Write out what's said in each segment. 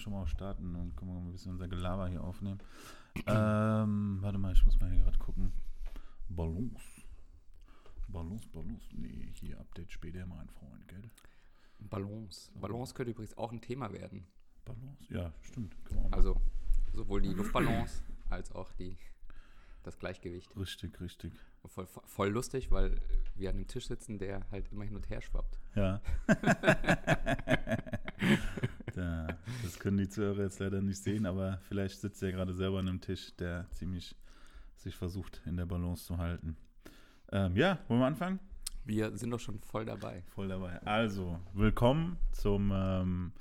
Schon mal starten und können wir mal ein bisschen unser Gelaber hier aufnehmen. Warte mal, ich muss mal hier gerade gucken. Balance. Nee, hier Update später, mein Freund, gell? Balance könnte übrigens auch ein Thema werden. Balance? Ja, stimmt. Also sowohl die Luftbalance als auch das Gleichgewicht. Richtig. Voll lustig, weil wir an einem Tisch sitzen, der halt immer hin und her schwappt. Ja. Das können die Zuhörer jetzt leider nicht sehen, aber vielleicht sitzt er gerade selber an einem Tisch, der ziemlich sich versucht, in der Balance zu halten. Wollen wir anfangen? Wir sind doch schon voll dabei. Also, willkommen zum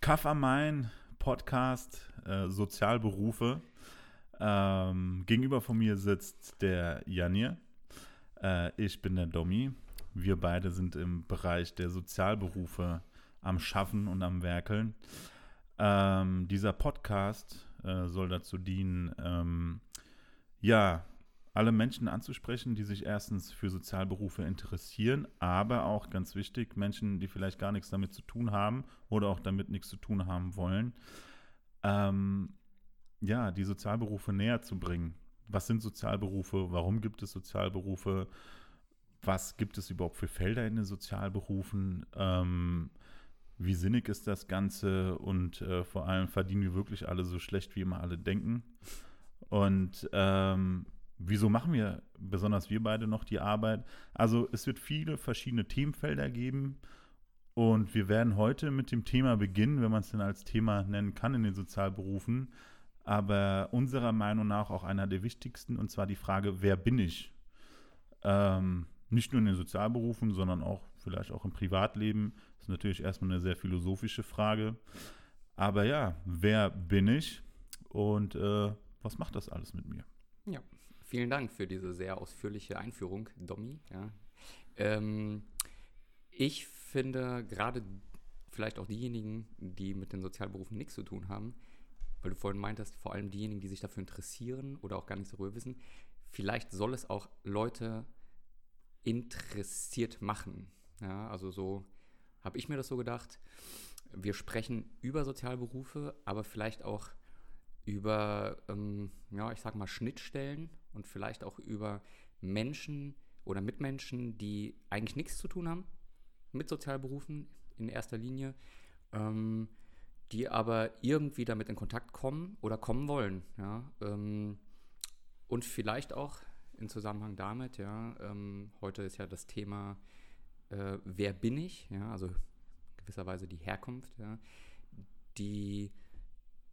Kaff am Main Podcast Sozialberufe. Gegenüber von mir sitzt der Janir. Ich bin der Domi. Wir beide sind im Bereich der Sozialberufe am Schaffen und am Werkeln. Dieser Podcast soll dazu dienen, alle Menschen anzusprechen, die sich erstens für Sozialberufe interessieren, aber auch, ganz wichtig, Menschen, die vielleicht gar nichts damit zu tun haben oder auch damit nichts zu tun haben wollen, die Sozialberufe näher zu bringen. Was sind Sozialberufe? Warum gibt es Sozialberufe? Was gibt es überhaupt für Felder in den Sozialberufen? Wie sinnig ist das Ganze? Und vor allem, verdienen wir wirklich alle so schlecht, wie immer alle denken? Und wieso machen wir, besonders wir beide, noch die Arbeit? Also es wird viele verschiedene Themenfelder geben. Und wir werden heute mit dem Thema beginnen, wenn man es denn als Thema nennen kann in den Sozialberufen. Aber unserer Meinung nach auch einer der wichtigsten, und zwar die Frage, wer bin ich? Nicht nur in den Sozialberufen, sondern auch vielleicht auch im Privatleben. Das ist natürlich erstmal eine sehr philosophische Frage. Aber ja, wer bin ich und was macht das alles mit mir? Ja, vielen Dank für diese sehr ausführliche Einführung, Domi. Ja. Ich finde gerade vielleicht auch diejenigen, die mit den Sozialberufen nichts zu tun haben, weil du vorhin meintest, vor allem diejenigen, die sich dafür interessieren oder auch gar nicht darüber wissen, vielleicht soll es auch Leute interessiert machen. Ja, also so habe ich mir das so gedacht. Wir sprechen über Sozialberufe, aber vielleicht auch über, Schnittstellen und vielleicht auch über Menschen oder Mitmenschen, die eigentlich nichts zu tun haben mit Sozialberufen in erster Linie, die aber irgendwie damit in Kontakt kommen oder kommen wollen. Ja? Und vielleicht auch im Zusammenhang damit, heute ist ja das Thema, wer bin ich? Ja? Also gewisserweise die Herkunft, ja? Die,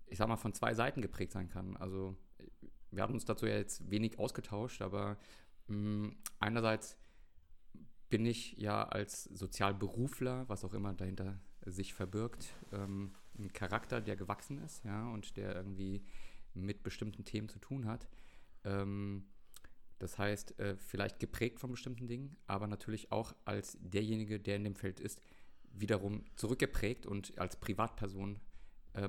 ich sag mal, von zwei Seiten geprägt sein kann. Also wir hatten uns dazu ja jetzt wenig ausgetauscht, aber einerseits bin ich ja als Sozialberufler, was auch immer dahinter sich verbirgt, ein Charakter, der gewachsen ist, ja, und der irgendwie mit bestimmten Themen zu tun hat. Das heißt, vielleicht geprägt von bestimmten Dingen, aber natürlich auch als derjenige, der in dem Feld ist, wiederum zurückgeprägt, und als Privatperson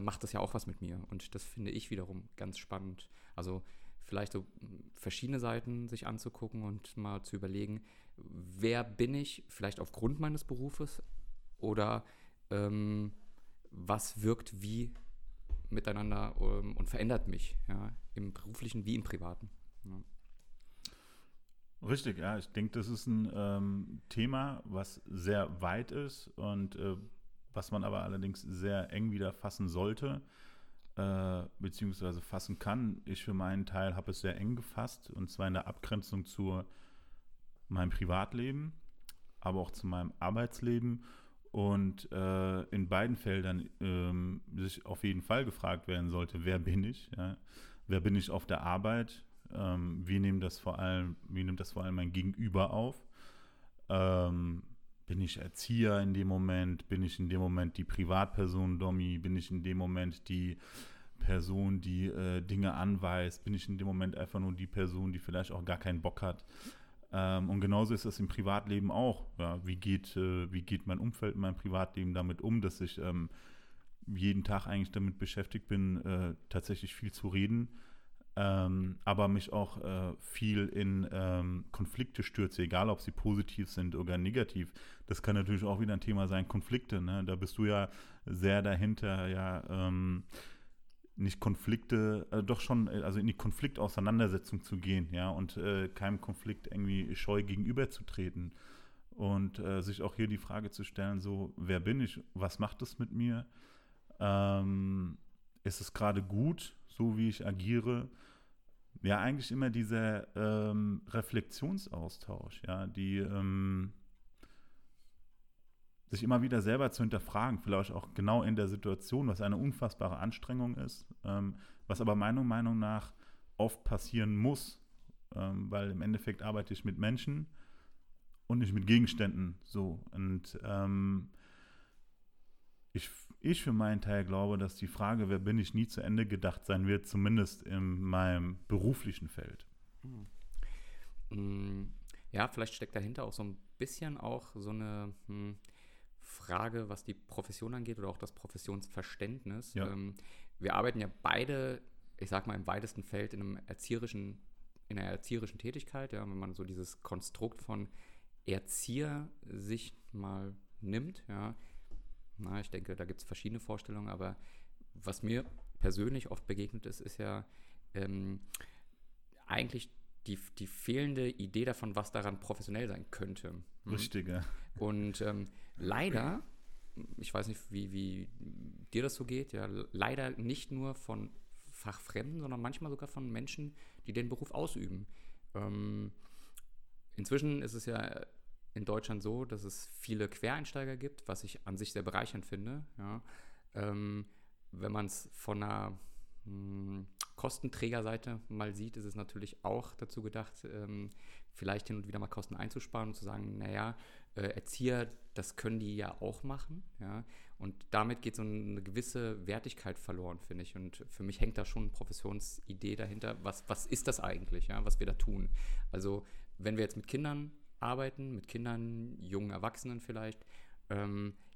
macht das ja auch was mit mir, und das finde ich wiederum ganz spannend. Also vielleicht so verschiedene Seiten sich anzugucken und mal zu überlegen, wer bin ich, vielleicht aufgrund meines Berufes, oder was wirkt wie miteinander und verändert mich, ja, im Beruflichen wie im Privaten. Ja. Richtig, ja, ich denke, das ist ein Thema, was sehr weit ist und was man aber allerdings sehr eng wieder fassen sollte, beziehungsweise fassen kann. Ich für meinen Teil habe es sehr eng gefasst, und zwar in der Abgrenzung zu meinem Privatleben, aber auch zu meinem Arbeitsleben, und in beiden Feldern sich auf jeden Fall gefragt werden sollte, wer bin ich? Ja? Wer bin ich auf der Arbeit? Wie nimmt das vor allem mein Gegenüber auf? Bin ich Erzieher in dem Moment? Bin ich in dem Moment die Privatperson Domi? Bin ich in dem Moment die Person, die Dinge anweist? Bin ich in dem Moment einfach nur die Person, die vielleicht auch gar keinen Bock hat? Und genauso ist das im Privatleben auch. Ja, wie geht mein Umfeld, mein Privatleben damit um, dass ich jeden Tag eigentlich damit beschäftigt bin, tatsächlich viel zu reden, aber mich auch viel in Konflikte stürze, egal ob sie positiv sind oder negativ. Das kann natürlich auch wieder ein Thema sein, Konflikte, ne? Da bist du ja sehr dahinter, nicht Konflikte, doch schon, also in die Konfliktauseinandersetzung zu gehen, ja, und keinem Konflikt irgendwie scheu gegenüberzutreten und sich auch hier die Frage zu stellen, so, wer bin ich, was macht das mit mir, ist es gerade gut, so wie ich agiere, ja, eigentlich immer dieser Reflexionsaustausch, ja, die sich immer wieder selber zu hinterfragen, vielleicht auch genau in der Situation, was eine unfassbare Anstrengung ist, was aber meiner Meinung nach oft passieren muss, weil im Endeffekt arbeite ich mit Menschen und nicht mit Gegenständen, so. Und ich für meinen Teil glaube, dass die Frage, wer bin ich, nie zu Ende gedacht sein wird, zumindest in meinem beruflichen Feld. Ja, vielleicht steckt dahinter auch so ein bisschen auch so eine Frage, was die Profession angeht oder auch das Professionsverständnis. Ja. Wir arbeiten ja beide, ich sag mal, im weitesten Feld in einer erzieherischen Tätigkeit, ja, wenn man so dieses Konstrukt von Erzieher sich mal nimmt, ja. Na, ich denke, da gibt es verschiedene Vorstellungen, aber was mir persönlich oft begegnet ist, ist ja eigentlich die fehlende Idee davon, was daran professionell sein könnte. Hm? Richtig, ja. Und leider, ich weiß nicht, wie dir das so geht, ja, leider nicht nur von Fachfremden, sondern manchmal sogar von Menschen, die den Beruf ausüben. Inzwischen ist es ja in Deutschland so, dass es viele Quereinsteiger gibt, was ich an sich sehr bereichernd finde. Ja. Wenn man es von einer Kostenträgerseite mal sieht, ist es natürlich auch dazu gedacht, vielleicht hin und wieder mal Kosten einzusparen und zu sagen, naja, Erzieher, das können die ja auch machen. Ja. Und damit geht so eine gewisse Wertigkeit verloren, finde ich. Und für mich hängt da schon eine Professionsidee dahinter. Was ist das eigentlich, ja, was wir da tun? Also wenn wir jetzt mit Kindern arbeiten, mit Kindern, jungen Erwachsenen vielleicht,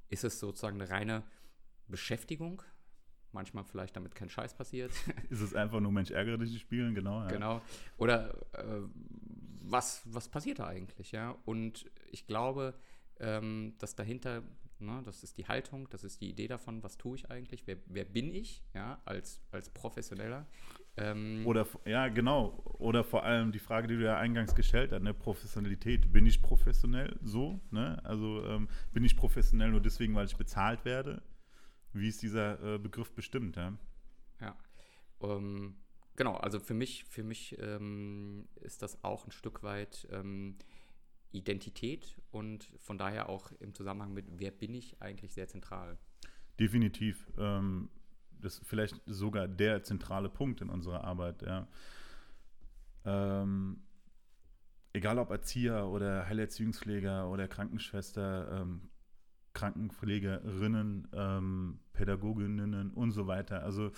ist es sozusagen eine reine Beschäftigung, manchmal vielleicht damit kein Scheiß passiert. Ist es einfach nur Mensch, ärgere dich, spielen, genau. Ja. Genau, oder was passiert da eigentlich, ja, und ich glaube, dass dahinter, ne, das ist die Haltung, das ist die Idee davon, was tue ich eigentlich, wer bin ich, ja, als Professioneller. Oder, ja, genau. Oder vor allem die Frage, die du ja eingangs gestellt hast, ne, Professionalität. Bin ich professionell so? Ne? Also bin ich professionell nur deswegen, weil ich bezahlt werde? Wie ist dieser Begriff bestimmt? Ja, ja. Genau. Also für mich ist das auch ein Stück weit Identität und von daher auch im Zusammenhang mit wer bin ich eigentlich sehr zentral. Definitiv. Das ist vielleicht sogar der zentrale Punkt in unserer Arbeit. Ja. Egal ob Erzieher oder Heilerziehungspfleger oder Krankenschwester, Krankenpflegerinnen, Pädagoginnen und so weiter. Also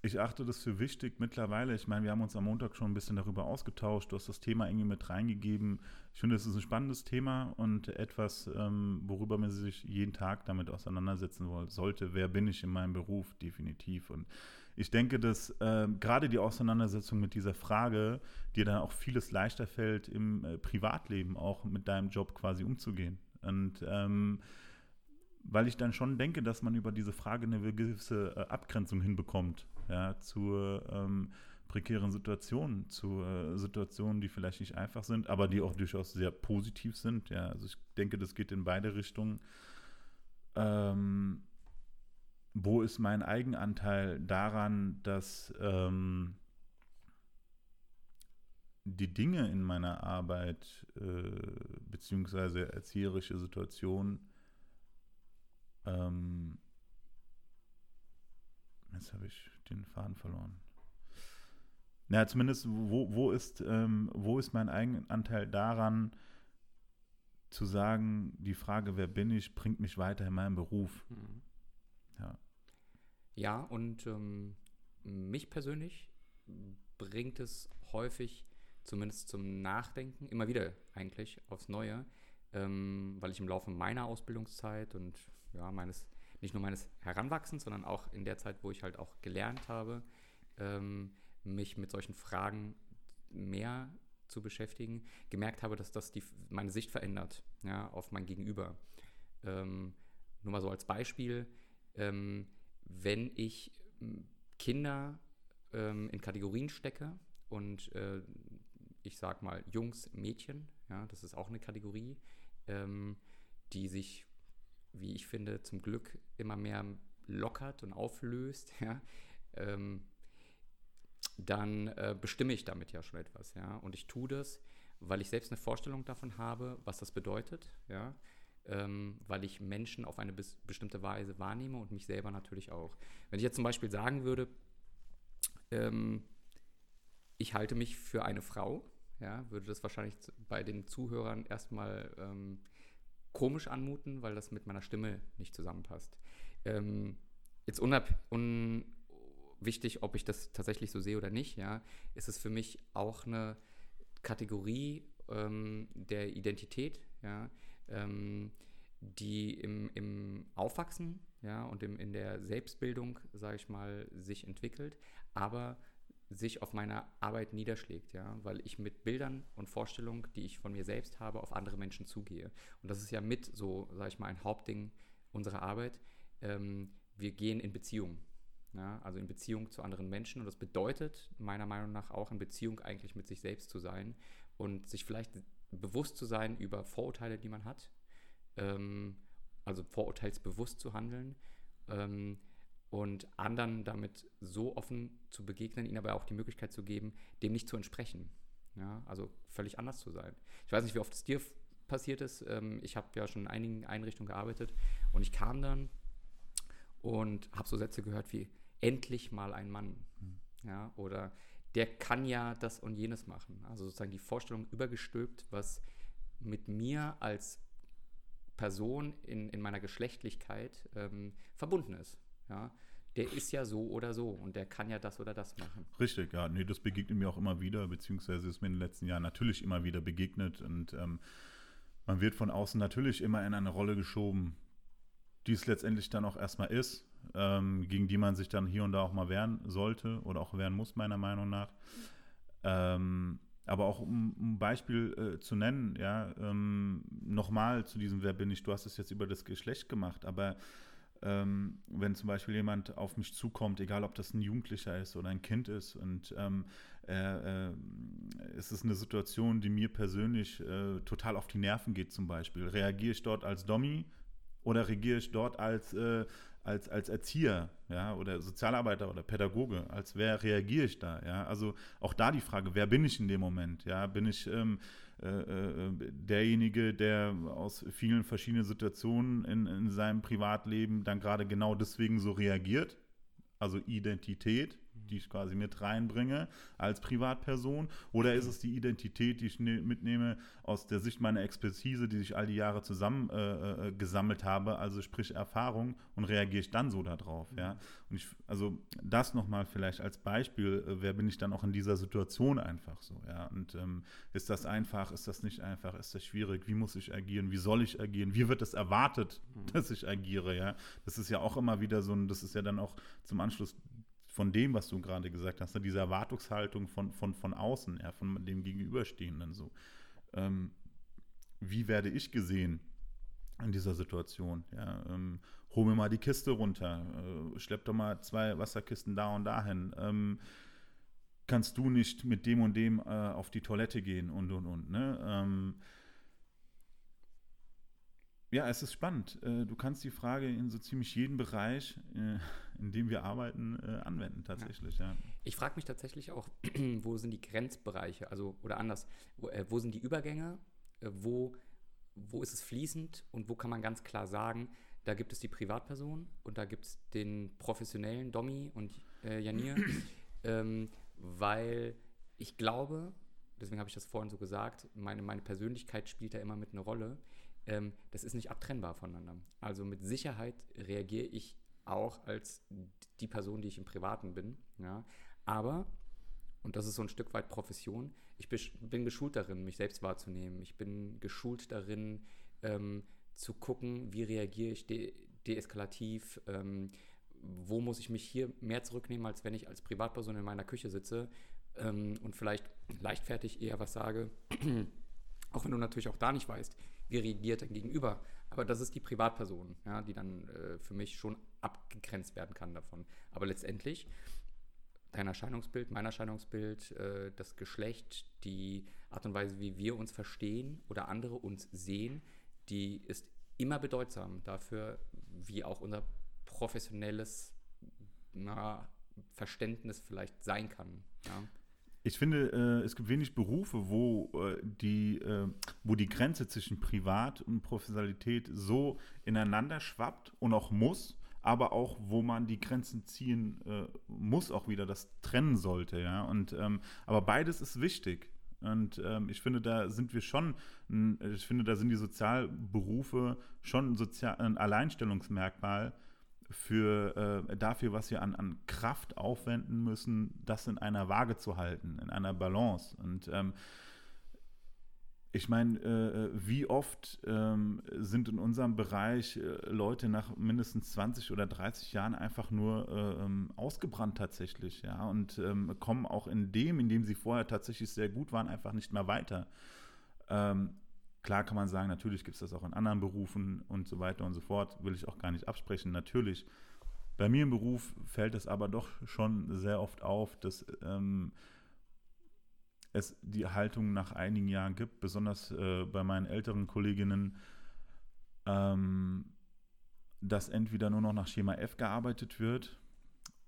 ich achte das für wichtig mittlerweile. Ich meine, wir haben uns am Montag schon ein bisschen darüber ausgetauscht. Du hast das Thema irgendwie mit reingegeben. Ich finde, es ist ein spannendes Thema und etwas, worüber man sich jeden Tag damit auseinandersetzen sollte. Wer bin ich in meinem Beruf? Definitiv. Und ich denke, dass gerade die Auseinandersetzung mit dieser Frage dir dann auch vieles leichter fällt, im Privatleben auch mit deinem Job quasi umzugehen. Und weil ich dann schon denke, dass man über diese Frage eine gewisse Abgrenzung hinbekommt. Ja, zu prekären Situationen, zu Situationen, die vielleicht nicht einfach sind, aber die auch durchaus sehr positiv sind. Ja, also ich denke, das geht in beide Richtungen. Wo ist mein Eigenanteil daran, dass die Dinge in meiner Arbeit beziehungsweise erzieherische Situationen jetzt habe ich den Faden verloren. Na, zumindest, wo ist mein Eigenanteil daran, zu sagen, die Frage, wer bin ich, bringt mich weiter in meinem Beruf. Mhm. Ja. Ja, und mich persönlich bringt es häufig, zumindest zum Nachdenken, immer wieder eigentlich aufs Neue, weil ich im Laufe meiner Ausbildungszeit und ja, meines nicht nur meines Heranwachsens, sondern auch in der Zeit, wo ich halt auch gelernt habe, mich mit solchen Fragen mehr zu beschäftigen, gemerkt habe, dass das meine Sicht verändert, ja, auf mein Gegenüber. Nur mal so als Beispiel, wenn ich Kinder in Kategorien stecke und ich sag mal Jungs, Mädchen, ja, das ist auch eine Kategorie, die sich, wie ich finde, zum Glück immer mehr lockert und auflöst, ja, dann bestimme ich damit ja schon etwas, ja, und ich tue das, weil ich selbst eine Vorstellung davon habe, was das bedeutet, ja, weil ich Menschen auf eine bestimmte Weise wahrnehme und mich selber natürlich auch. Wenn ich jetzt zum Beispiel sagen würde, ich halte mich für eine Frau, ja, würde das wahrscheinlich bei den Zuhörern erstmal komisch anmuten, weil das mit meiner Stimme nicht zusammenpasst. Jetzt unwichtig, ob ich das tatsächlich so sehe oder nicht, ja, ist es für mich auch eine Kategorie der Identität, ja, die im Aufwachsen, ja, und in der Selbstbildung, sage ich mal, sich entwickelt, aber sich auf meine Arbeit niederschlägt, ja, weil ich mit Bildern und Vorstellungen, die ich von mir selbst habe, auf andere Menschen zugehe. Und das ist ja mit so, sage ich mal, ein Hauptding unserer Arbeit. Wir gehen in Beziehung, ja, also in Beziehung zu anderen Menschen. Und das bedeutet meiner Meinung nach auch, in Beziehung eigentlich mit sich selbst zu sein und sich vielleicht bewusst zu sein über Vorurteile, die man hat, also vorurteilsbewusst zu handeln, und anderen damit so offen zu begegnen, ihnen aber auch die Möglichkeit zu geben, dem nicht zu entsprechen, ja, also völlig anders zu sein. Ich weiß nicht, wie oft es dir passiert ist, ich habe ja schon in einigen Einrichtungen gearbeitet und ich kam dann und habe so Sätze gehört wie, endlich mal ein Mann, ja, oder der kann ja das und jenes machen. Also sozusagen die Vorstellung übergestülpt, was mit mir als Person in meiner Geschlechtlichkeit verbunden ist. Ja, der ist ja so oder so und der kann ja das oder das machen. Richtig, ja. Nee, das begegnet mir auch immer wieder, beziehungsweise ist mir in den letzten Jahren natürlich immer wieder begegnet. Und man wird von außen natürlich immer in eine Rolle geschoben, die es letztendlich dann auch erstmal ist, gegen die man sich dann hier und da auch mal wehren sollte oder auch wehren muss, meiner Meinung nach. Aber auch um ein Beispiel zu nennen, ja, nochmal zu diesem Wer bin ich? Du hast es jetzt über das Geschlecht gemacht, aber wenn zum Beispiel jemand auf mich zukommt, egal ob das ein Jugendlicher ist oder ein Kind ist, und es ist eine Situation, die mir persönlich total auf die Nerven geht zum Beispiel, reagiere ich dort als Dommi oder reagiere ich dort als Erzieher, ja, oder Sozialarbeiter oder Pädagoge, als wer reagiere ich da, ja, also auch da die Frage, wer bin ich in dem Moment, ja, bin ich derjenige, der aus vielen verschiedenen Situationen in seinem Privatleben dann gerade genau deswegen so reagiert, also Identität, die ich quasi mit reinbringe als Privatperson, oder ist es die Identität, die ich mitnehme aus der Sicht meiner Expertise, die ich all die Jahre zusammen gesammelt habe, also sprich Erfahrung, und reagiere ich dann so darauf, ja? Und also das nochmal vielleicht als Beispiel, wer bin ich dann auch in dieser Situation einfach so, ja? Und ist das einfach, ist das nicht einfach, ist das schwierig, wie muss ich agieren, wie soll ich agieren, wie wird das erwartet, dass ich agiere, ja? Das ist ja auch immer wieder so, und das ist ja dann auch zum Anschluss von dem, was du gerade gesagt hast, diese Erwartungshaltung von außen, ja, von dem Gegenüberstehenden so. Wie werde ich gesehen in dieser Situation? Ja, hol mir mal die Kiste runter, schlepp doch mal 2 Wasserkisten da und dahin. Kannst du nicht mit dem und dem auf die Toilette gehen und, ne? Ja, es ist spannend. Du kannst die Frage in so ziemlich jedem Bereich, in dem wir arbeiten, anwenden tatsächlich. Ja. Ja. Ich frage mich tatsächlich auch, wo sind die Grenzbereiche, also oder anders, wo sind die Übergänge, wo ist es fließend und wo kann man ganz klar sagen, da gibt es die Privatperson und da gibt es den professionellen Dommi und Janir, weil ich glaube, deswegen habe ich das vorhin so gesagt, meine Persönlichkeit spielt da immer mit einer Rolle. Das ist nicht abtrennbar voneinander. Also mit Sicherheit reagiere ich auch als die Person, die ich im Privaten bin. Ja. Aber, und das ist so ein Stück weit Profession, ich bin geschult darin, mich selbst wahrzunehmen. Ich bin geschult darin, zu gucken, wie reagiere ich deeskalativ, wo muss ich mich hier mehr zurücknehmen, als wenn ich als Privatperson in meiner Küche sitze und vielleicht leichtfertig eher was sage, auch wenn du natürlich auch da nicht weißt, wie reagiert dein Gegenüber. Aber das ist die Privatperson, ja, die dann für mich schon abgegrenzt werden kann davon. Aber letztendlich, dein Erscheinungsbild, mein Erscheinungsbild, das Geschlecht, die Art und Weise, wie wir uns verstehen oder andere uns sehen, die ist immer bedeutsam dafür, wie auch unser professionelles Verständnis vielleicht sein kann. Ja. Ich finde, es gibt wenig Berufe, wo die Grenze zwischen Privat und Professionalität so ineinander schwappt und auch muss, aber auch, wo man die Grenzen ziehen muss, auch wieder das trennen sollte. Ja? Und, aber beides ist wichtig. Und ich finde, da sind die Sozialberufe schon ein Alleinstellungsmerkmal dafür, was wir an Kraft aufwenden müssen, das in einer Waage zu halten, in einer Balance. Und ich meine, wie oft sind in unserem Bereich Leute nach mindestens 20 oder 30 Jahren einfach nur ausgebrannt tatsächlich, ja, und kommen auch in dem sie vorher tatsächlich sehr gut waren, einfach nicht mehr weiter. Klar kann man sagen, natürlich gibt es das auch in anderen Berufen und so weiter und so fort, will ich auch gar nicht absprechen, natürlich. Bei mir im Beruf fällt es aber doch schon sehr oft auf, dass es die Haltung nach einigen Jahren gibt, besonders bei meinen älteren Kolleginnen, dass entweder nur noch nach Schema F gearbeitet wird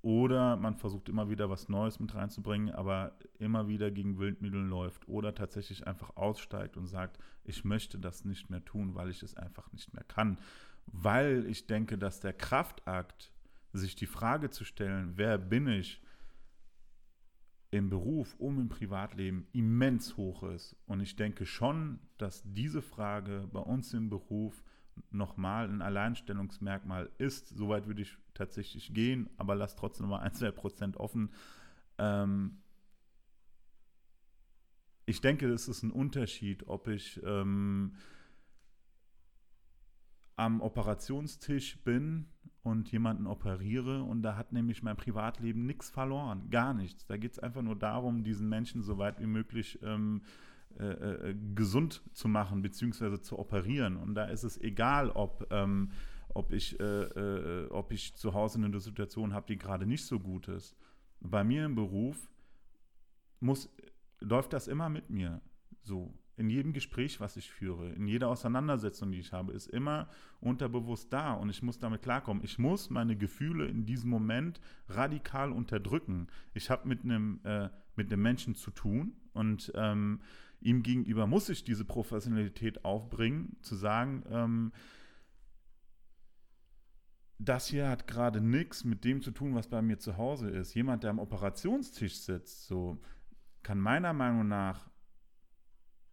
oder man versucht immer wieder was Neues mit reinzubringen, aber immer wieder gegen Windmühlen läuft oder tatsächlich einfach aussteigt und sagt, ich möchte das nicht mehr tun, weil ich es einfach nicht mehr kann. Weil ich denke, dass der Kraftakt, sich die Frage zu stellen, wer bin ich, im Beruf und im Privatleben immens hoch ist. Und ich denke schon, dass diese Frage bei uns im Beruf nochmal ein Alleinstellungsmerkmal ist. Soweit würde ich tatsächlich gehen, aber lass trotzdem mal 1-2% offen. Ich denke, es ist ein Unterschied, ob ich am Operationstisch bin und jemanden operiere, und da hat nämlich mein Privatleben nichts verloren, gar nichts. Da geht es einfach nur darum, diesen Menschen so weit wie möglich gesund zu machen bzw. zu operieren. Und da ist es egal, ob ich zu Hause eine Situation habe, die gerade nicht so gut ist. Bei mir im Beruf läuft das immer mit mir so. In jedem Gespräch, was ich führe, in jeder Auseinandersetzung, die ich habe, ist immer unterbewusst da und ich muss damit klarkommen. Ich muss meine Gefühle in diesem Moment radikal unterdrücken. Ich habe mit einem Menschen zu tun und ihm gegenüber muss ich diese Professionalität aufbringen, zu sagen, das hier hat gerade nichts mit dem zu tun, was bei mir zu Hause ist. Jemand, der am Operationstisch sitzt, so kann meiner Meinung nach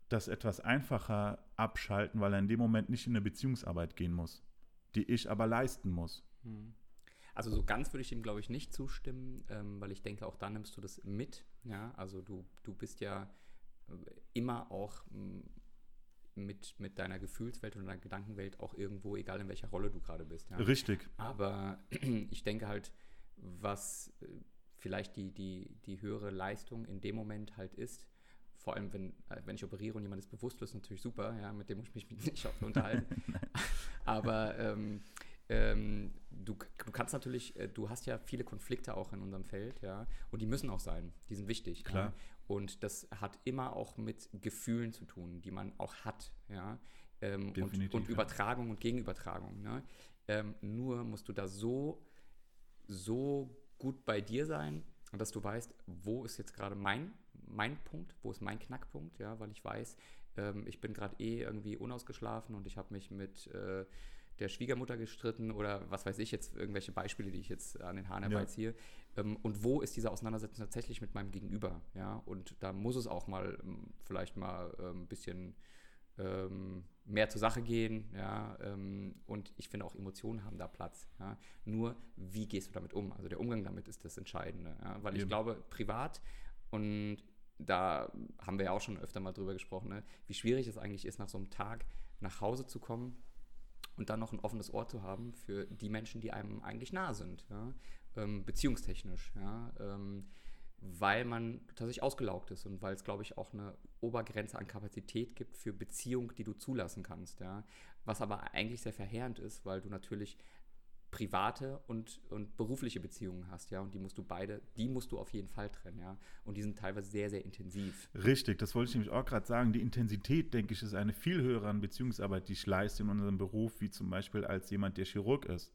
das etwas einfacher abschalten, weil er in dem Moment nicht in eine Beziehungsarbeit gehen muss, die ich aber leisten muss. Also so ganz würde ich dem, glaube ich, nicht zustimmen, weil ich denke, auch da nimmst du das mit. Ja? Also du bist ja immer auch mit deiner Gefühlswelt und deiner Gedankenwelt auch irgendwo, egal in welcher Rolle du gerade bist. Ja? Richtig. Aber ich denke halt, was vielleicht die höhere Leistung in dem Moment halt ist, vor allem, wenn ich operiere und jemand ist bewusstlos, natürlich super, ja, mit dem muss ich mich nicht oft unterhalten. Aber du kannst natürlich, du hast ja viele Konflikte auch in unserem Feld, ja, und die müssen auch sein, die sind wichtig. Klar. Ja? Und das hat immer auch mit Gefühlen zu tun, die man auch hat, ja, und Übertragung und Gegenübertragung. Ne? Nur musst du da so gut bei dir sein, und dass du weißt, wo ist jetzt gerade mein Punkt, wo ist mein Knackpunkt, ja, weil ich weiß, ich bin gerade irgendwie unausgeschlafen und ich habe mich mit der Schwiegermutter gestritten oder was weiß ich jetzt, irgendwelche Beispiele, die ich jetzt an den Haaren herbeiziehe. Ja. Und wo ist diese Auseinandersetzung tatsächlich mit meinem Gegenüber, ja, und da muss es auch mal vielleicht mal ein bisschen mehr zur Sache gehen, ja, und ich finde auch Emotionen haben da Platz, ja. Nur wie gehst du damit um? Also der Umgang damit ist das Entscheidende, ja, weil ich glaube, privat, und da haben wir ja auch schon öfter mal drüber gesprochen, ne, wie schwierig es eigentlich ist, nach so einem Tag nach Hause zu kommen und dann noch ein offenes Ohr zu haben für die Menschen, die einem eigentlich nah sind, ja? Beziehungstechnisch, ja? Weil man tatsächlich ausgelaugt ist und weil es, glaube ich, auch eine Obergrenze an Kapazität gibt für Beziehung, die du zulassen kannst, ja? Was aber eigentlich sehr verheerend ist, weil du natürlich private und berufliche Beziehungen hast, ja, und die musst du auf jeden Fall trennen, ja, und die sind teilweise sehr, sehr intensiv. Richtig, das wollte ich nämlich auch gerade sagen, die Intensität, denke ich, ist eine viel höhere an Beziehungsarbeit, die ich leiste in unserem Beruf, wie zum Beispiel als jemand, der Chirurg ist.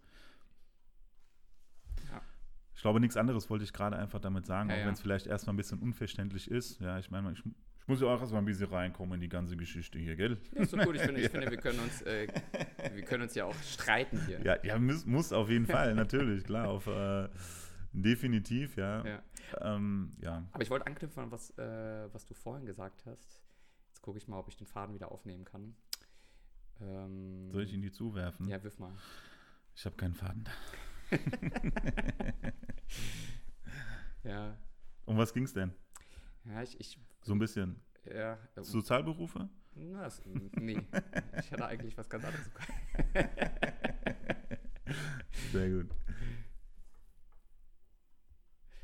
Ja. Ich glaube, nichts anderes wollte ich gerade einfach damit sagen, ja, auch wenn es vielleicht erstmal ein bisschen unverständlich ist, ja, ich meine, ich muss ja auch erstmal ein bisschen reinkommen in die ganze Geschichte hier, gell? Ja, ist so cool. Ich finde, wir können uns ja auch streiten hier. Ja, muss auf jeden Fall, natürlich, klar. Definitiv, ja. Ja. Ja. Aber ich wollte anknüpfen an was du vorhin gesagt hast. Jetzt gucke ich mal, ob ich den Faden wieder aufnehmen kann. Soll ich ihn dir zuwerfen? Ja, wirf mal. Ich habe keinen Faden da. Ja. Um was ging's denn? Ja, ich so ein bisschen. Ja, Sozialberufe? Nee, ich hatte eigentlich was ganz anderes. Sehr gut.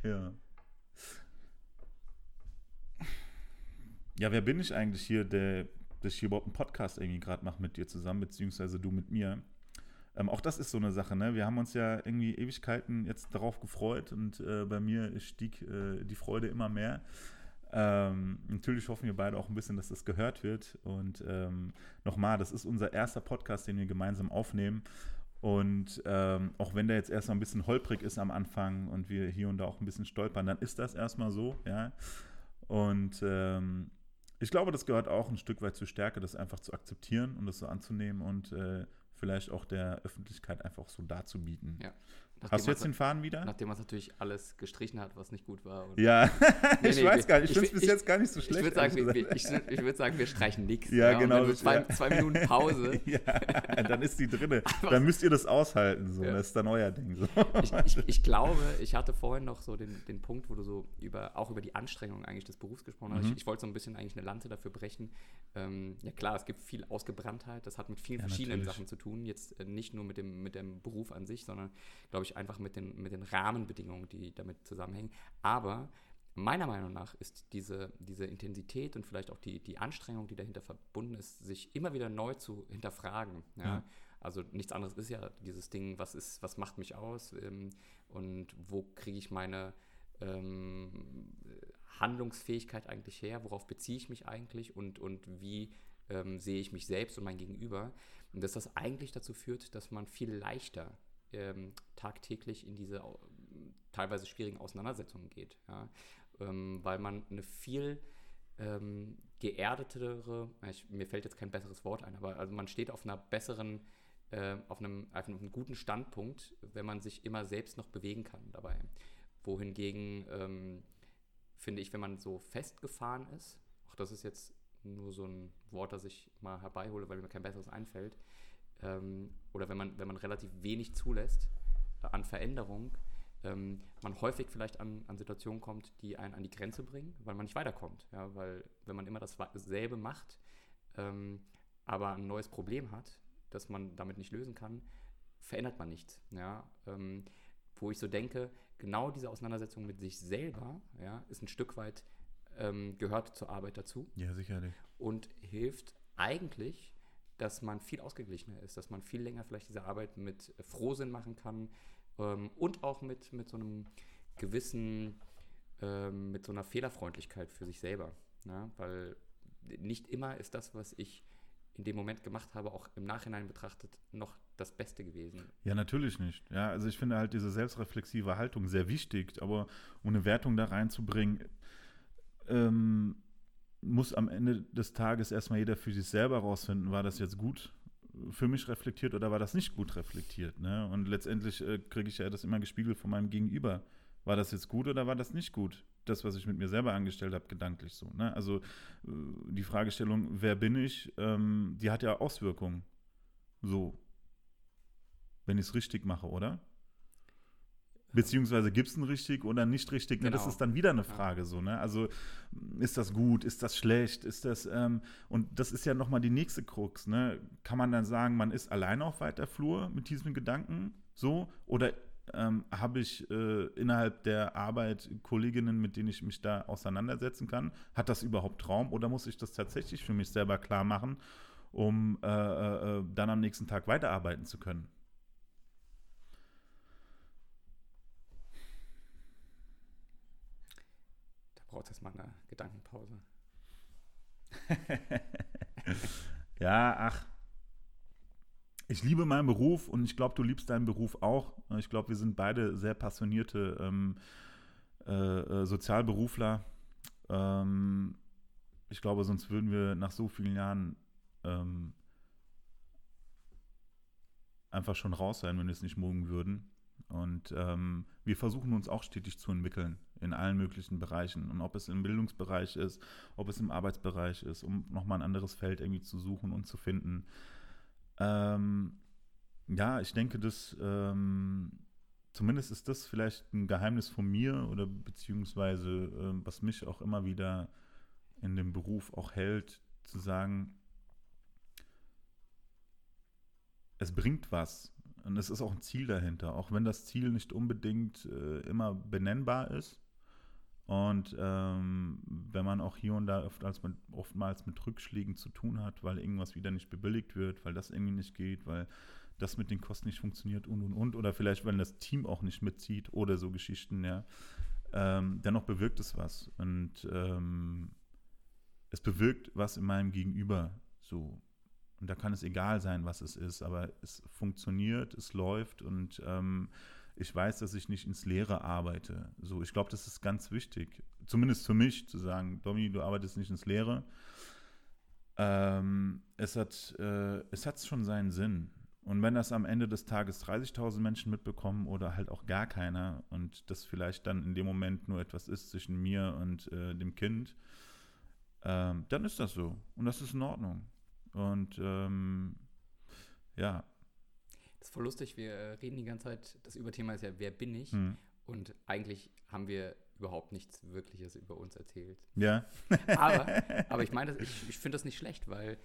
Ja. Ja, wer bin ich eigentlich hier, der hier überhaupt einen Podcast irgendwie gerade macht mit dir zusammen, beziehungsweise du mit mir? Auch das ist so eine Sache, ne? Wir haben uns ja irgendwie Ewigkeiten jetzt darauf gefreut und bei mir stieg die Freude immer mehr. Natürlich hoffen wir beide auch ein bisschen, dass das gehört wird und nochmal, das ist unser erster Podcast, den wir gemeinsam aufnehmen und auch wenn der jetzt erstmal ein bisschen holprig ist am Anfang und wir hier und da auch ein bisschen stolpern, dann ist das erstmal so, ja, und ich glaube, das gehört auch ein Stück weit zur Stärke, das einfach zu akzeptieren und das so anzunehmen und vielleicht auch der Öffentlichkeit einfach so darzubieten. Ja. Hast du jetzt den Faden wieder? Nachdem man es natürlich alles gestrichen hat, was nicht gut war. Oder? Ja, nee, weiß gar nicht. Ich finde es bis jetzt gar nicht so schlecht. Ich würde sagen, wir streichen nichts. Ja, ja, genau. 2 Minuten Pause. Ja, dann ist die drinne. Dann müsst ihr das aushalten. So. Ja. Das ist dann euer Ding. So. Ich glaube, ich hatte vorhin noch so den Punkt, wo du so auch über die Anstrengung eigentlich des Berufs gesprochen hast. Mhm. Ich wollte so ein bisschen eigentlich eine Lanze dafür brechen. Ja klar, es gibt viel Ausgebranntheit. Das hat mit vielen verschiedenen Sachen zu tun. Jetzt nicht nur mit dem Beruf an sich, sondern, glaube ich, einfach mit den Rahmenbedingungen, die damit zusammenhängen. Aber meiner Meinung nach ist diese Intensität und vielleicht auch die Anstrengung, die dahinter verbunden ist, sich immer wieder neu zu hinterfragen. Ja? Ja. Also nichts anderes ist ja dieses Ding, was macht mich aus und wo kriege ich meine Handlungsfähigkeit eigentlich her, worauf beziehe ich mich eigentlich und wie sehe ich mich selbst und mein Gegenüber. Und dass das eigentlich dazu führt, dass man viel leichter tagtäglich in diese teilweise schwierigen Auseinandersetzungen geht, ja? Weil man eine viel geerdetere, mir fällt jetzt kein besseres Wort ein, aber also man steht auf einer besseren, auf einem guten Standpunkt, wenn man sich immer selbst noch bewegen kann dabei. Wohingegen finde ich, wenn man so festgefahren ist, auch das ist jetzt nur so ein Wort, das ich mal herbeihole, weil mir kein besseres einfällt, oder wenn man relativ wenig zulässt an Veränderung, man häufig vielleicht an Situationen kommt, die einen an die Grenze bringen, weil man nicht weiterkommt. Ja? Weil wenn man immer dasselbe macht, aber ein neues Problem hat, das man damit nicht lösen kann, verändert man nichts. Ja? Wo ich so denke, genau diese Auseinandersetzung mit sich selber, ja, ist ein Stück weit, gehört zur Arbeit dazu. Ja, sicherlich. Und hilft eigentlich, dass man viel ausgeglichener ist, dass man viel länger vielleicht diese Arbeit mit Frohsinn machen kann und auch mit so einem gewissen, mit so einer Fehlerfreundlichkeit für sich selber. Ne? Weil nicht immer ist das, was ich in dem Moment gemacht habe, auch im Nachhinein betrachtet, noch das Beste gewesen. Ja, natürlich nicht. Ja, also ich finde halt diese selbstreflexive Haltung sehr wichtig, aber um eine Wertung da reinzubringen, muss am Ende des Tages erstmal jeder für sich selber rausfinden, war das jetzt gut für mich reflektiert oder war das nicht gut reflektiert, ne? Und letztendlich kriege ich ja das immer gespiegelt von meinem Gegenüber. War das jetzt gut oder war das nicht gut? Das, was ich mit mir selber angestellt habe, gedanklich so, ne? Also die Fragestellung, wer bin ich, die hat ja Auswirkungen. So. Wenn ich es richtig mache, oder? Beziehungsweise gibt es einen richtig oder nicht richtig? Genau. Ne, das ist dann wieder eine Frage. Ja. So, ne? Also ist das gut, ist das schlecht, ist das und das ist ja nochmal die nächste Krux. Ne? Kann man dann sagen, man ist alleine auf weiter Flur mit diesem Gedanken so oder habe ich innerhalb der Arbeit Kolleginnen, mit denen ich mich da auseinandersetzen kann? Hat das überhaupt Raum oder muss ich das tatsächlich für mich selber klar machen, um dann am nächsten Tag weiterarbeiten zu können? Braucht jetzt mal eine Gedankenpause. Ja, ach. Ich liebe meinen Beruf und ich glaube, du liebst deinen Beruf auch. Ich glaube, wir sind beide sehr passionierte Sozialberufler. Ich glaube, sonst würden wir nach so vielen Jahren einfach schon raus sein, wenn wir es nicht mögen würden. Und wir versuchen uns auch stetig zu entwickeln in allen möglichen Bereichen. Und ob es im Bildungsbereich ist, ob es im Arbeitsbereich ist, um nochmal ein anderes Feld irgendwie zu suchen und zu finden. Ja, ich denke, dass zumindest ist das vielleicht ein Geheimnis von mir oder beziehungsweise was mich auch immer wieder in dem Beruf auch hält, zu sagen, es bringt was. Und es ist auch ein Ziel dahinter, auch wenn das Ziel nicht unbedingt immer benennbar ist. Und wenn man auch hier und da oftmals mit Rückschlägen zu tun hat, weil irgendwas wieder nicht bewilligt wird, weil das irgendwie nicht geht, weil das mit den Kosten nicht funktioniert und. Oder vielleicht, wenn das Team auch nicht mitzieht oder so Geschichten, ja. Dennoch bewirkt es was. Und es bewirkt was in meinem Gegenüber so. Und da kann es egal sein, was es ist, aber es funktioniert, es läuft und ich weiß, dass ich nicht ins Leere arbeite. So, ich glaube, das ist ganz wichtig, zumindest für mich, zu sagen, Domi, du arbeitest nicht ins Leere. Es hat schon seinen Sinn. Und wenn das am Ende des Tages 30.000 Menschen mitbekommen oder halt auch gar keiner und das vielleicht dann in dem Moment nur etwas ist zwischen mir und dem Kind, dann ist das so und das ist in Ordnung. Und ja. Das ist voll lustig, wir reden die ganze Zeit, das Überthema ist ja, wer bin ich? Mhm. Und eigentlich haben wir überhaupt nichts Wirkliches über uns erzählt. Ja. aber ich meine, ich finde das nicht schlecht, weil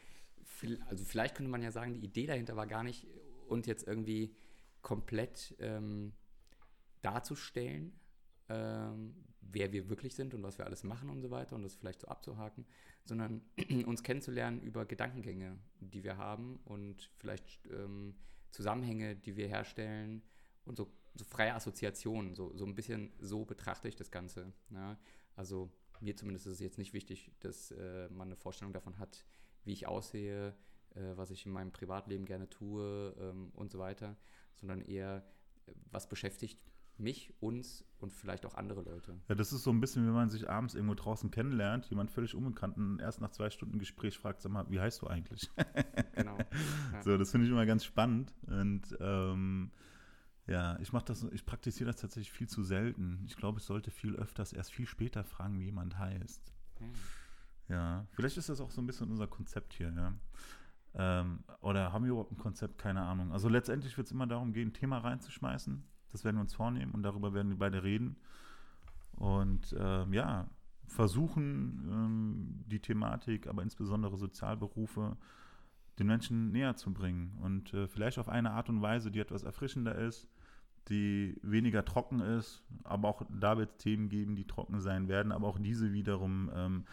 vielleicht könnte man ja sagen, die Idee dahinter war gar nicht, uns jetzt irgendwie komplett darzustellen, wer wir wirklich sind und was wir alles machen und so weiter und das vielleicht so abzuhaken, sondern uns kennenzulernen über Gedankengänge, die wir haben und vielleicht Zusammenhänge, die wir herstellen und so freie Assoziationen, so ein bisschen so betrachte ich das Ganze. Ja? Also mir zumindest ist es jetzt nicht wichtig, dass man eine Vorstellung davon hat, wie ich aussehe, was ich in meinem Privatleben gerne tue und so weiter, sondern eher, was beschäftigt mich, uns und vielleicht auch andere Leute. Ja, das ist so ein bisschen, wenn man sich abends irgendwo draußen kennenlernt, jemand völlig Unbekannten, erst nach 2 Stunden Gespräch fragt, sag mal, wie heißt du eigentlich? Genau. Ja. So, das finde ich immer ganz spannend und ja, ich praktiziere das tatsächlich viel zu selten. Ich glaube, ich sollte viel öfters erst viel später fragen, wie jemand heißt. Ja, vielleicht ist das auch so ein bisschen unser Konzept hier, ja. Oder haben wir überhaupt ein Konzept? Keine Ahnung. Also letztendlich wird es immer darum gehen, ein Thema reinzuschmeißen. Das werden wir uns vornehmen und darüber werden wir beide reden. Und ja, versuchen, die Thematik, aber insbesondere Sozialberufe, den Menschen näher zu bringen. Und vielleicht auf eine Art und Weise, die etwas erfrischender ist, die weniger trocken ist. Aber auch da wird es Themen geben, die trocken sein werden. Aber auch diese wiederum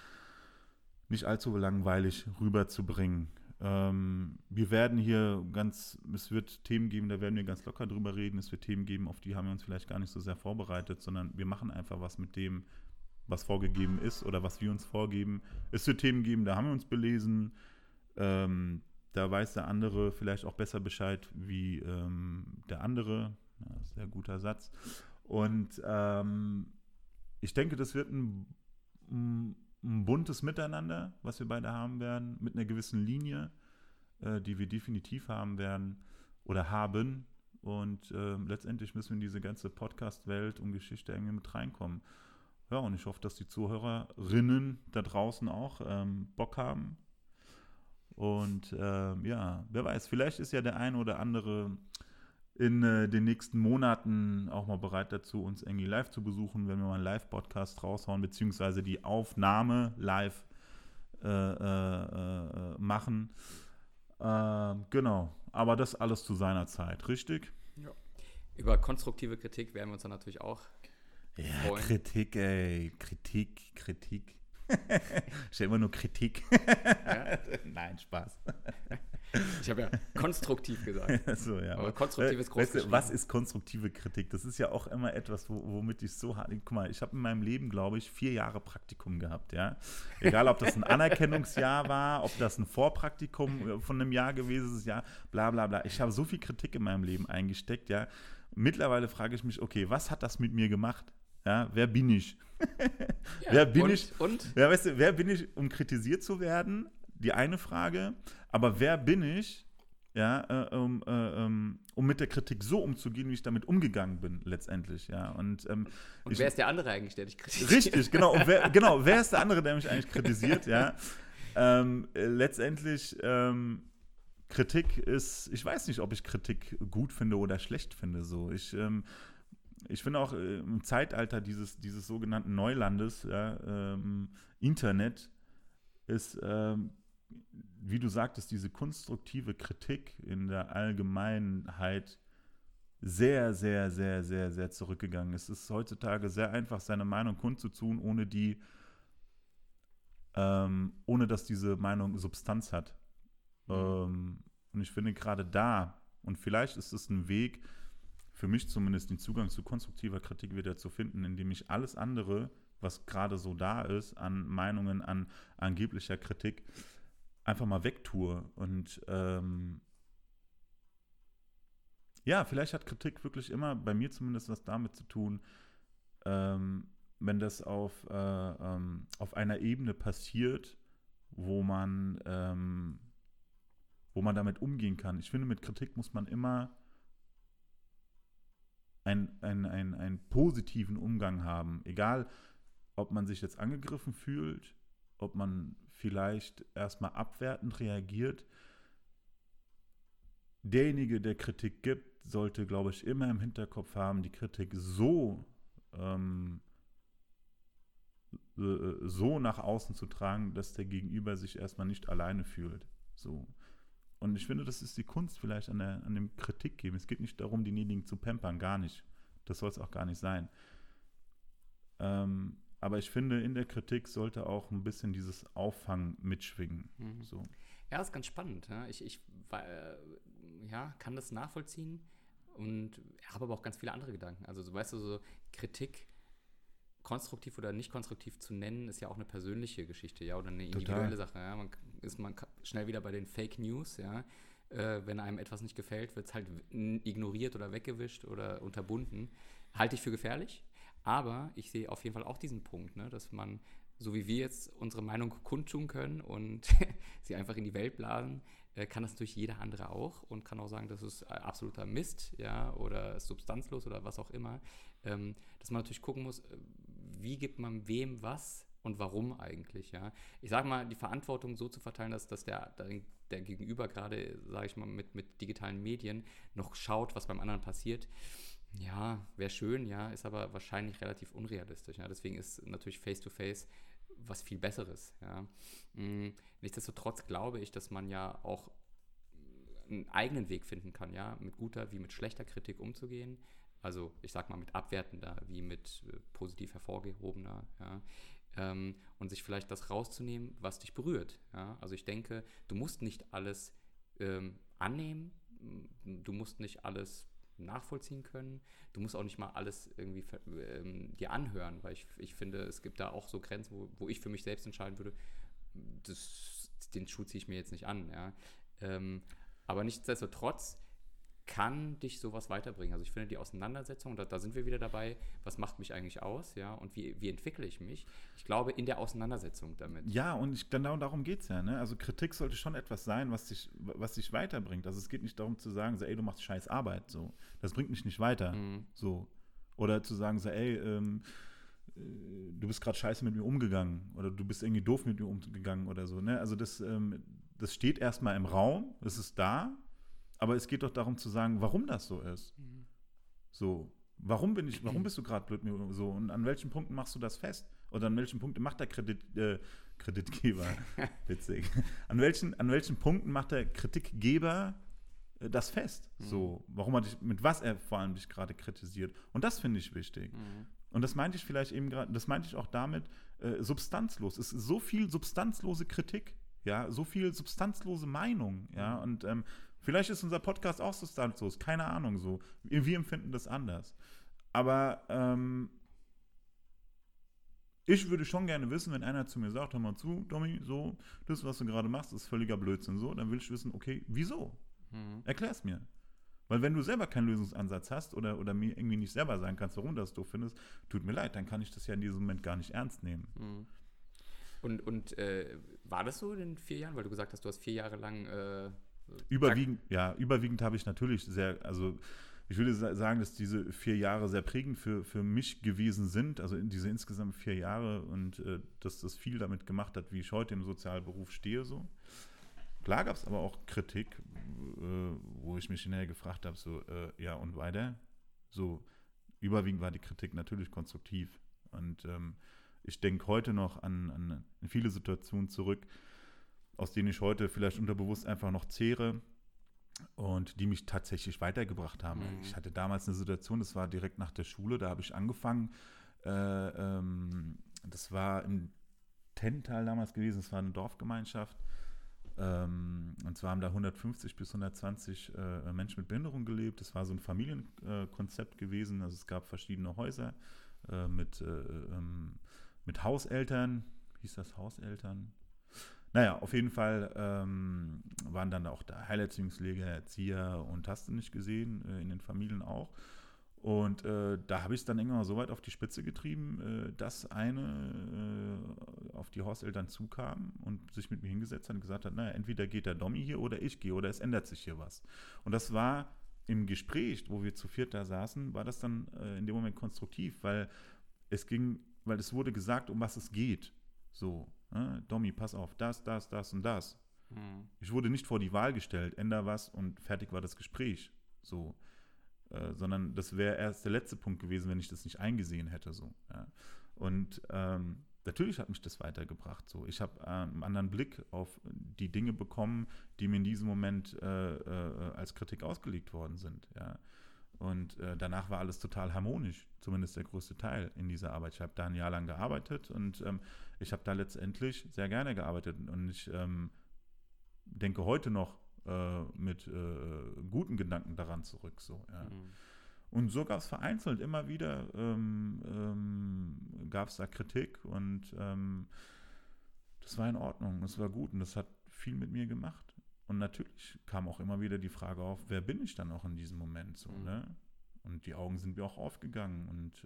nicht allzu langweilig rüberzubringen. Wir werden hier es wird Themen geben, da werden wir ganz locker drüber reden, es wird Themen geben, auf die haben wir uns vielleicht gar nicht so sehr vorbereitet, sondern wir machen einfach was mit dem, was vorgegeben ist oder was wir uns vorgeben. Es wird Themen geben, da haben wir uns belesen, da weiß der andere vielleicht auch besser Bescheid wie der andere, ja, sehr guter Satz. Und ich denke, das wird ein buntes Miteinander, was wir beide haben werden, mit einer gewissen Linie, die wir definitiv haben werden oder haben. Und letztendlich müssen wir in diese ganze Podcast-Welt und Geschichte irgendwie mit reinkommen. Ja, und ich hoffe, dass die Zuhörerinnen da draußen auch Bock haben. Und ja, wer weiß, vielleicht ist ja der ein oder andere in den nächsten Monaten auch mal bereit dazu, uns irgendwie live zu besuchen, wenn wir mal einen Live-Podcast raushauen, beziehungsweise die Aufnahme live machen. Genau, aber das alles zu seiner Zeit, richtig? Ja. Über konstruktive Kritik werden wir uns dann natürlich auch freuen. Kritik, ey. Kritik. Ich habe immer nur Kritik. Ja? Nein, Spaß. Ich habe ja konstruktiv gesagt. So, ja. Aber konstruktiv ist groß. Weißt du, was ist konstruktive Kritik? Das ist ja auch immer etwas, womit ich so hart. Guck mal, ich habe in meinem Leben, glaube ich, 4 Jahre Praktikum gehabt. Ja? Egal, ob das ein Anerkennungsjahr war, ob das ein Vorpraktikum von einem Jahr gewesen ist, ja, bla bla bla. Ich habe so viel Kritik in meinem Leben eingesteckt. Ja? Mittlerweile frage ich mich, okay, was hat das mit mir gemacht? Ja, wer bin ich? Ja, wer bin ich? Ja, weißt du, wer bin ich, um kritisiert zu werden? Die eine Frage. Aber wer bin ich, ja, um mit der Kritik so umzugehen, wie ich damit umgegangen bin, letztendlich, ja. Und wer ist der andere eigentlich, der dich kritisiert? Richtig, genau. Wer ist der andere, der mich eigentlich kritisiert, ja? Letztendlich, Kritik ist, ich weiß nicht, ob ich Kritik gut finde oder schlecht finde, so. Ich finde auch im Zeitalter dieses sogenannten Neulandes, ja, Internet, ist, wie du sagtest, diese konstruktive Kritik in der Allgemeinheit sehr, sehr, sehr, sehr, sehr zurückgegangen. Es ist heutzutage sehr einfach, seine Meinung kundzutun, ohne dass diese Meinung Substanz hat. Und ich finde gerade da, und vielleicht ist es ein Weg, für mich zumindest den Zugang zu konstruktiver Kritik wieder zu finden, indem ich alles andere, was gerade so da ist, an Meinungen, an angeblicher Kritik, einfach mal wegtue. Und ja, vielleicht hat Kritik wirklich immer, bei mir zumindest, was damit zu tun, wenn das auf einer Ebene passiert, wo man damit umgehen kann. Ich finde, mit Kritik muss man immer einen positiven Umgang haben. Egal, ob man sich jetzt angegriffen fühlt, ob man vielleicht erstmal abwertend reagiert. Derjenige, der Kritik gibt, sollte, glaube ich, immer im Hinterkopf haben, die Kritik so nach außen zu tragen, dass der Gegenüber sich erstmal nicht alleine fühlt. So. Und ich finde, das ist die Kunst vielleicht an dem Kritik geben. Es geht nicht darum, denjenigen zu pampern, gar nicht. Das soll es auch gar nicht sein. Aber ich finde, in der Kritik sollte auch ein bisschen dieses Auffangen mitschwingen. Mhm. So. Ja, das ist ganz spannend. Ja. Ich kann das nachvollziehen und habe aber auch ganz viele andere Gedanken. Also so Kritik konstruktiv oder nicht konstruktiv zu nennen, ist ja auch eine persönliche Geschichte, ja, oder eine individuelle Sache. Ja. Man ist schnell wieder bei den Fake News, ja. Wenn einem etwas nicht gefällt, wird es halt ignoriert oder weggewischt oder unterbunden. Halte ich für gefährlich, aber ich sehe auf jeden Fall auch diesen Punkt, ne, dass man, so wie wir jetzt unsere Meinung kundtun können und sie einfach in die Welt blasen, kann das natürlich jeder andere auch und kann auch sagen, das ist absoluter Mist, ja, oder substanzlos oder was auch immer. Dass man natürlich gucken muss, wie gibt man wem was und warum eigentlich, ja. Ich sage mal, die Verantwortung so zu verteilen, dass der Gegenüber gerade, sage ich mal, mit digitalen Medien noch schaut, was beim anderen passiert, ja, wäre schön, ja, ist aber wahrscheinlich relativ unrealistisch, ja. Deswegen ist natürlich Face-to-Face was viel Besseres, ja. Nichtsdestotrotz glaube ich, dass man ja auch einen eigenen Weg finden kann, ja, mit guter wie mit schlechter Kritik umzugehen. Also ich sag mal mit abwertender wie mit positiv hervorgehobener, ja. Und sich vielleicht das rauszunehmen, was dich berührt, ja. Also ich denke, du musst nicht alles annehmen, du musst nicht alles nachvollziehen können, du musst auch nicht mal alles irgendwie dir anhören, weil ich finde, es gibt da auch so Grenzen, wo ich für mich selbst entscheiden würde, den Schuh ziehe ich mir jetzt nicht an, ja. Aber nichtsdestotrotz kann dich sowas weiterbringen. Also ich finde die Auseinandersetzung, da sind wir wieder dabei, was macht mich eigentlich aus, ja, und wie entwickle ich mich? Ich glaube, in der Auseinandersetzung damit. Ja, und genau darum geht es ja, ne? Also Kritik sollte schon etwas sein, was dich weiterbringt. Also es geht nicht darum zu sagen, so, ey, du machst scheiß Arbeit, so. Das bringt mich nicht weiter, so. Oder zu sagen, so, ey, du bist gerade scheiße mit mir umgegangen oder du bist irgendwie doof mit mir umgegangen oder so, ne? Also das steht erstmal im Raum, es ist da, Aber es geht doch darum zu sagen, warum das so ist. Mhm. So, warum bist du gerade blöd mir so? Und an welchen Punkten machst du das fest? Oder an welchen Punkten macht der Kreditgeber, witzig, an welchen Punkten macht der Kritikgeber das fest? Mhm. So, warum hat dich, mit was er vor allem dich gerade kritisiert? Und das finde ich wichtig. Mhm. Und das meinte ich vielleicht eben gerade, das meinte ich auch damit, substanzlos. Es ist so viel substanzlose Kritik, ja, so viel substanzlose Meinung, ja, und vielleicht ist unser Podcast auch substanzlos, keine Ahnung, so. Wir empfinden das anders. Aber ich würde schon gerne wissen, wenn einer zu mir sagt, hör mal zu, Domi, so, das, was du gerade machst, ist völliger Blödsinn, so, dann will ich wissen, okay, wieso? Mhm. Erklär's mir. Weil wenn du selber keinen Lösungsansatz hast oder mir irgendwie nicht selber sagen kannst, warum du das doof findest, tut mir leid, dann kann ich das ja in diesem Moment gar nicht ernst nehmen. Mhm. Und war das so in den 4 Jahren? Weil du gesagt hast, du hast 4 Jahre lang... Überwiegend habe ich natürlich sehr, also ich würde sagen, dass diese 4 Jahre sehr prägend für mich gewesen sind, also diese insgesamt 4 Jahre und dass das viel damit gemacht hat, wie ich heute im Sozialberuf stehe, so. Klar gab es aber auch Kritik, wo ich mich hinterher gefragt habe, so, ja und weiter? So, überwiegend war die Kritik natürlich konstruktiv und ich denke heute noch an viele Situationen zurück, aus denen ich heute vielleicht unterbewusst einfach noch zehre und die mich tatsächlich weitergebracht haben. Mhm. Ich hatte damals eine Situation, das war direkt nach der Schule, da habe ich angefangen, das war im Tental damals gewesen, das war eine Dorfgemeinschaft, und zwar haben da 150 bis 120 Menschen mit Behinderung gelebt, das war so ein Familienkonzept gewesen, also es gab verschiedene Häuser mit Hauseltern, hieß das Hauseltern? Naja, auf jeden Fall waren dann auch da Heilerziehungspfleger, Erzieher und hast du nicht gesehen, in den Familien auch. Und da habe ich es dann irgendwann mal so weit auf die Spitze getrieben, dass eine auf die Hauseltern zukam und sich mit mir hingesetzt hat und gesagt hat, naja, entweder geht der Domi hier oder ich gehe oder es ändert sich hier was. Und das war im Gespräch, wo wir zu viert da saßen, war das dann in dem Moment konstruktiv, weil es wurde gesagt, um was es geht. So, Domi, pass auf, das und das. Mhm. Ich wurde nicht vor die Wahl gestellt, änder was und fertig war das Gespräch. So, sondern das wäre erst der letzte Punkt gewesen, wenn ich das nicht eingesehen hätte. So, ja. Und natürlich hat mich das weitergebracht. So, ich habe einen anderen Blick auf die Dinge bekommen, die mir in diesem Moment als Kritik ausgelegt worden sind. Ja. Und danach war alles total harmonisch, zumindest der größte Teil in dieser Arbeit. Ich habe da ein Jahr lang gearbeitet und ich habe da letztendlich sehr gerne gearbeitet. Und ich denke heute noch mit guten Gedanken daran zurück. So, ja. Mhm. Und so gab es vereinzelt immer wieder, gab es da Kritik und das war in Ordnung, das war gut und das hat viel mit mir gemacht. Und natürlich kam auch immer wieder die Frage auf, wer bin ich dann auch in diesem Moment so, ne? Und die Augen sind mir auch aufgegangen und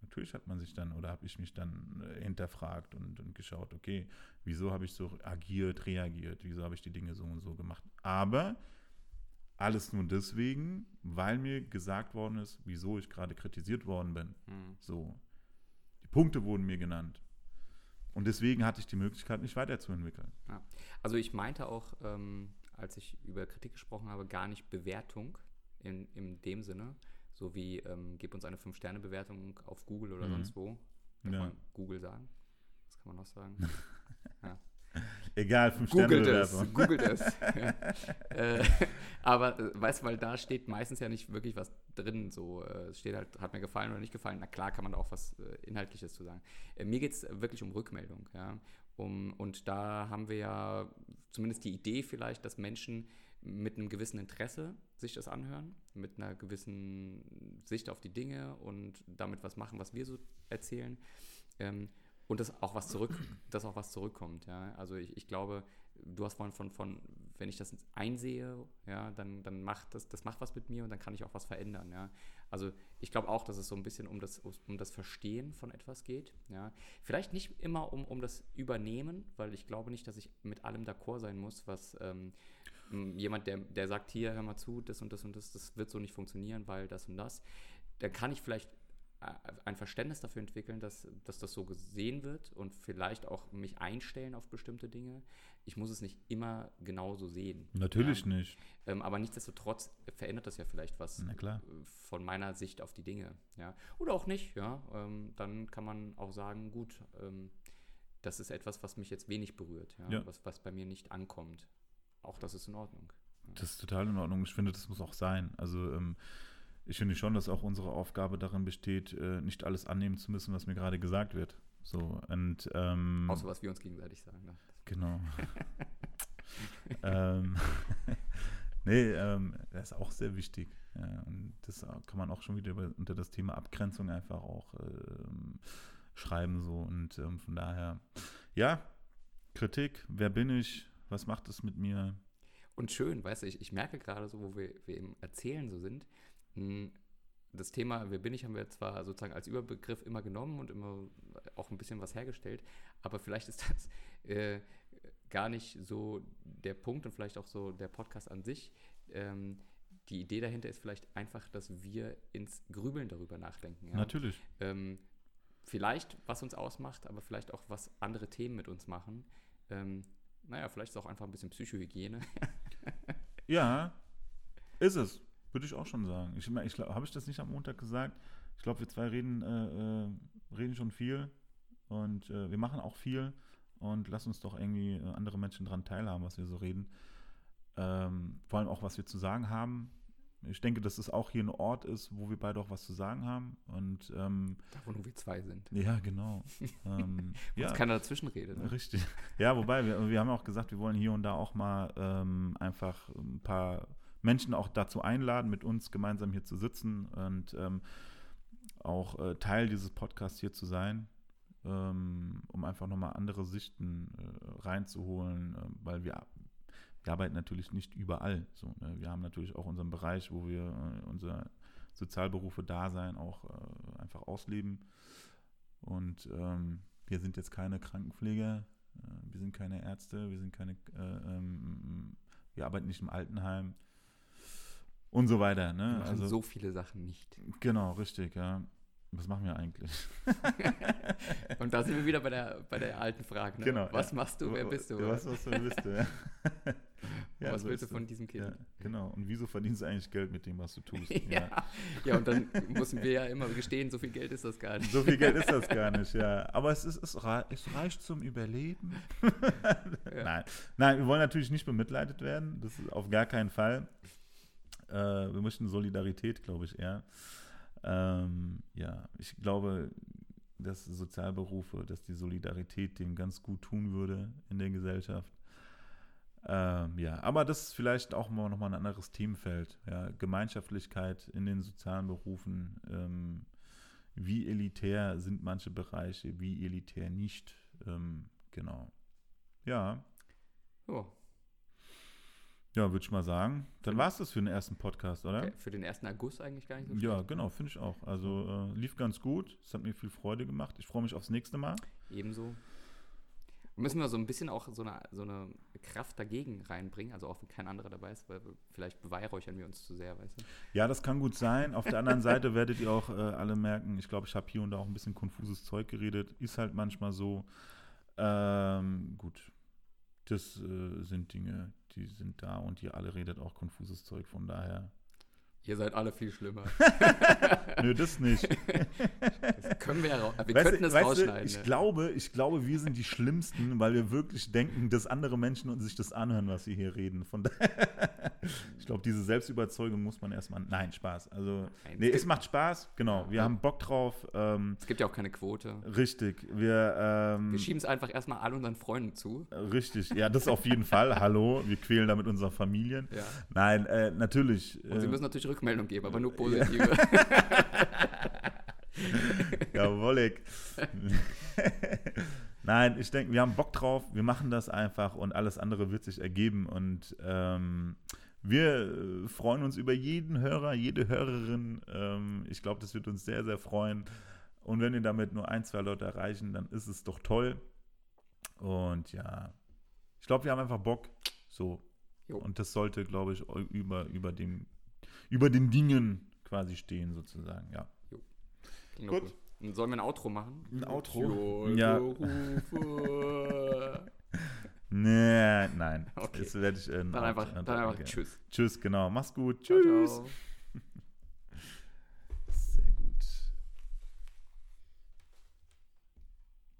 natürlich hat man sich dann oder habe ich mich dann hinterfragt und geschaut, okay, wieso habe ich so agiert, reagiert, wieso habe ich die Dinge so und so gemacht. Aber alles nur deswegen, weil mir gesagt worden ist, wieso ich gerade kritisiert worden bin. Mhm. So, die Punkte wurden mir genannt. Und deswegen hatte ich die Möglichkeit, mich weiterzuentwickeln. Ja. Also ich meinte auch, als ich über Kritik gesprochen habe, gar nicht Bewertung in dem Sinne, so wie gib uns eine 5-Sterne-Bewertung auf Google oder sonst wo. Kann man Google sagen? Das kann man noch sagen. Ja. Egal, 5-Sterne-Bewertung. Googelt es. Aber weißt du, weil da steht meistens ja nicht wirklich was drin. So, es steht halt, hat mir gefallen oder nicht gefallen. Na klar, kann man da auch was Inhaltliches zu sagen. Mir geht es wirklich um Rückmeldung. Ja? Und da haben wir ja zumindest die Idee vielleicht, dass Menschen mit einem gewissen Interesse sich das anhören, mit einer gewissen Sicht auf die Dinge und damit was machen, was wir so erzählen. Und dass auch was zurückkommt, ja. Also ich glaube, du hast vorhin von wenn ich das einsehe, ja, dann macht das macht was mit mir und dann kann ich auch was verändern, ja. Also ich glaube auch, dass es so ein bisschen um das Verstehen von etwas geht, ja. Vielleicht nicht immer um das Übernehmen, weil ich glaube nicht, dass ich mit allem d'accord sein muss, was jemand, der sagt, hier, hör mal zu, das und das und das, das wird so nicht funktionieren, weil das und das. Da kann ich vielleicht ein Verständnis dafür entwickeln, dass das so gesehen wird und vielleicht auch mich einstellen auf bestimmte Dinge. Ich muss es nicht immer genauso sehen. Natürlich nicht. Aber nichtsdestotrotz verändert das ja vielleicht was von meiner Sicht auf die Dinge. Ja. Oder auch nicht. Ja. Dann kann man auch sagen, gut, das ist etwas, was mich jetzt wenig berührt, ja? Ja. Was bei mir nicht ankommt. Auch das ist in Ordnung. Ja. Das ist total in Ordnung. Ich finde, das muss auch sein. Also ich finde schon, dass auch unsere Aufgabe darin besteht, nicht alles annehmen zu müssen, was mir gerade gesagt wird. So, und, außer was wir uns gegenseitig sagen. Ne? Genau. Das ist auch sehr wichtig. Ja, und das kann man auch schon wieder unter das Thema Abgrenzung einfach auch schreiben. So. Und von daher, ja, Kritik, wer bin ich, was macht es mit mir? Und schön, weißt du, ich merke gerade so, wo wir im Erzählen so sind, das Thema wer bin ich haben wir zwar sozusagen als Überbegriff immer genommen und immer auch ein bisschen was hergestellt, aber vielleicht ist das gar nicht so der Punkt und vielleicht auch so der Podcast an sich. Die Idee dahinter ist vielleicht einfach, dass wir ins Grübeln darüber nachdenken. Ja? Natürlich. Vielleicht, was uns ausmacht, aber vielleicht auch, was andere Themen mit uns machen. Vielleicht ist es auch einfach ein bisschen Psychohygiene. Ja, ist es. Würde ich auch schon sagen. Ich habe ich das nicht am Montag gesagt? Ich glaube, wir zwei reden schon viel und wir machen auch viel und lass uns doch irgendwie andere Menschen daran teilhaben, was wir so reden. Vor allem auch, was wir zu sagen haben. Ich denke, dass es auch hier ein Ort ist, wo wir beide auch was zu sagen haben. Und, da, wo nur wir zwei sind. Ja, genau. Wo es keiner dazwischen redet. Ne? Richtig. Ja, wobei, wir haben auch gesagt, wir wollen hier und da auch mal einfach ein paar Menschen auch dazu einladen, mit uns gemeinsam hier zu sitzen und auch Teil dieses Podcasts hier zu sein, um einfach nochmal andere Sichten reinzuholen, weil wir arbeiten natürlich nicht überall. So, ne? Wir haben natürlich auch unseren Bereich, wo wir unser Sozialberufe-Dasein auch einfach ausleben. Und wir sind jetzt keine Krankenpfleger, wir sind keine Ärzte, wir arbeiten nicht im Altenheim. Und so weiter, ne? Wir machen also so viele Sachen nicht. Genau, richtig, ja. Was machen wir eigentlich? Und da sind wir wieder bei der alten Frage, ne? Genau. Was machst du, wer bist du? Was machst du, wer bist du, ja. Ja, was so willst du von diesem Kind? Ja, genau, und wieso verdienst du eigentlich Geld mit dem, was du tust? Ja, und dann müssen wir ja immer gestehen, so viel Geld ist das gar nicht. So viel Geld ist das gar nicht, ja. Aber es reicht zum Überleben. Ja. Nein, wir wollen natürlich nicht bemitleidet werden, das ist auf gar keinen Fall. Wir möchten Solidarität, glaube ich, eher. Ich glaube, dass Sozialberufe, dass die Solidarität denen ganz gut tun würde in der Gesellschaft. Aber das ist vielleicht auch nochmal ein anderes Themenfeld. Ja. Gemeinschaftlichkeit in den sozialen Berufen. Wie elitär sind manche Bereiche, wie elitär nicht. Genau. Ja. Ja. Ja, würde ich mal sagen. Dann war es das für den ersten Podcast, oder? Okay, für den ersten August eigentlich gar nicht so schlecht. Ja, genau, finde ich auch. Also lief ganz gut. Es hat mir viel Freude gemacht. Ich freue mich aufs nächste Mal. Ebenso. Müssen wir so ein bisschen auch so eine Kraft dagegen reinbringen, also auch wenn kein anderer dabei ist, weil vielleicht beweihräuchern wir uns zu sehr, weißt du? Ja, das kann gut sein. Auf der anderen Seite werdet ihr auch alle merken, ich glaube, ich habe hier und da auch ein bisschen konfuses Zeug geredet. Ist halt manchmal so. Gut. Das sind Dinge, die sind da und ihr alle redet auch konfuses Zeug, von daher. Ihr seid alle viel schlimmer. Nö, das nicht. Das können wir ja rausschneiden. Wir könnten das rausschneiden. Ich glaube, wir sind die Schlimmsten, weil wir wirklich denken, dass andere Menschen sich das anhören, was wir hier reden. Von daher, ich glaube, diese Selbstüberzeugung muss man erstmal. Nein, Spaß. Also, es macht Spaß, genau. Wir haben Bock drauf. Es gibt ja auch keine Quote. Richtig. Wir schieben es einfach erstmal all unseren Freunden zu. Richtig, ja, das auf jeden Fall. Hallo, wir quälen damit unsere Familien. Ja. Nein, natürlich. Und sie müssen natürlich Rückmeldung geben, aber nur positive. Jawollig. Nein, ich denke, wir haben Bock drauf, wir machen das einfach und alles andere wird sich ergeben und wir freuen uns über jeden Hörer, jede Hörerin. Ich glaube, das wird uns sehr, sehr freuen und wenn wir damit nur 1-2 Leute erreichen, dann ist es doch toll und ja, ich glaube, wir haben einfach Bock, so jo. Und das sollte, glaube ich, über den Dingen quasi stehen sozusagen, ja. Gut. Cool. Sollen wir ein Outro machen? Ein Outro? Ja. Nee, nein. Okay. Jetzt werde ich dann einfach tschüss. Tschüss, genau. Mach's gut. Tschüss. Ciao, ciao.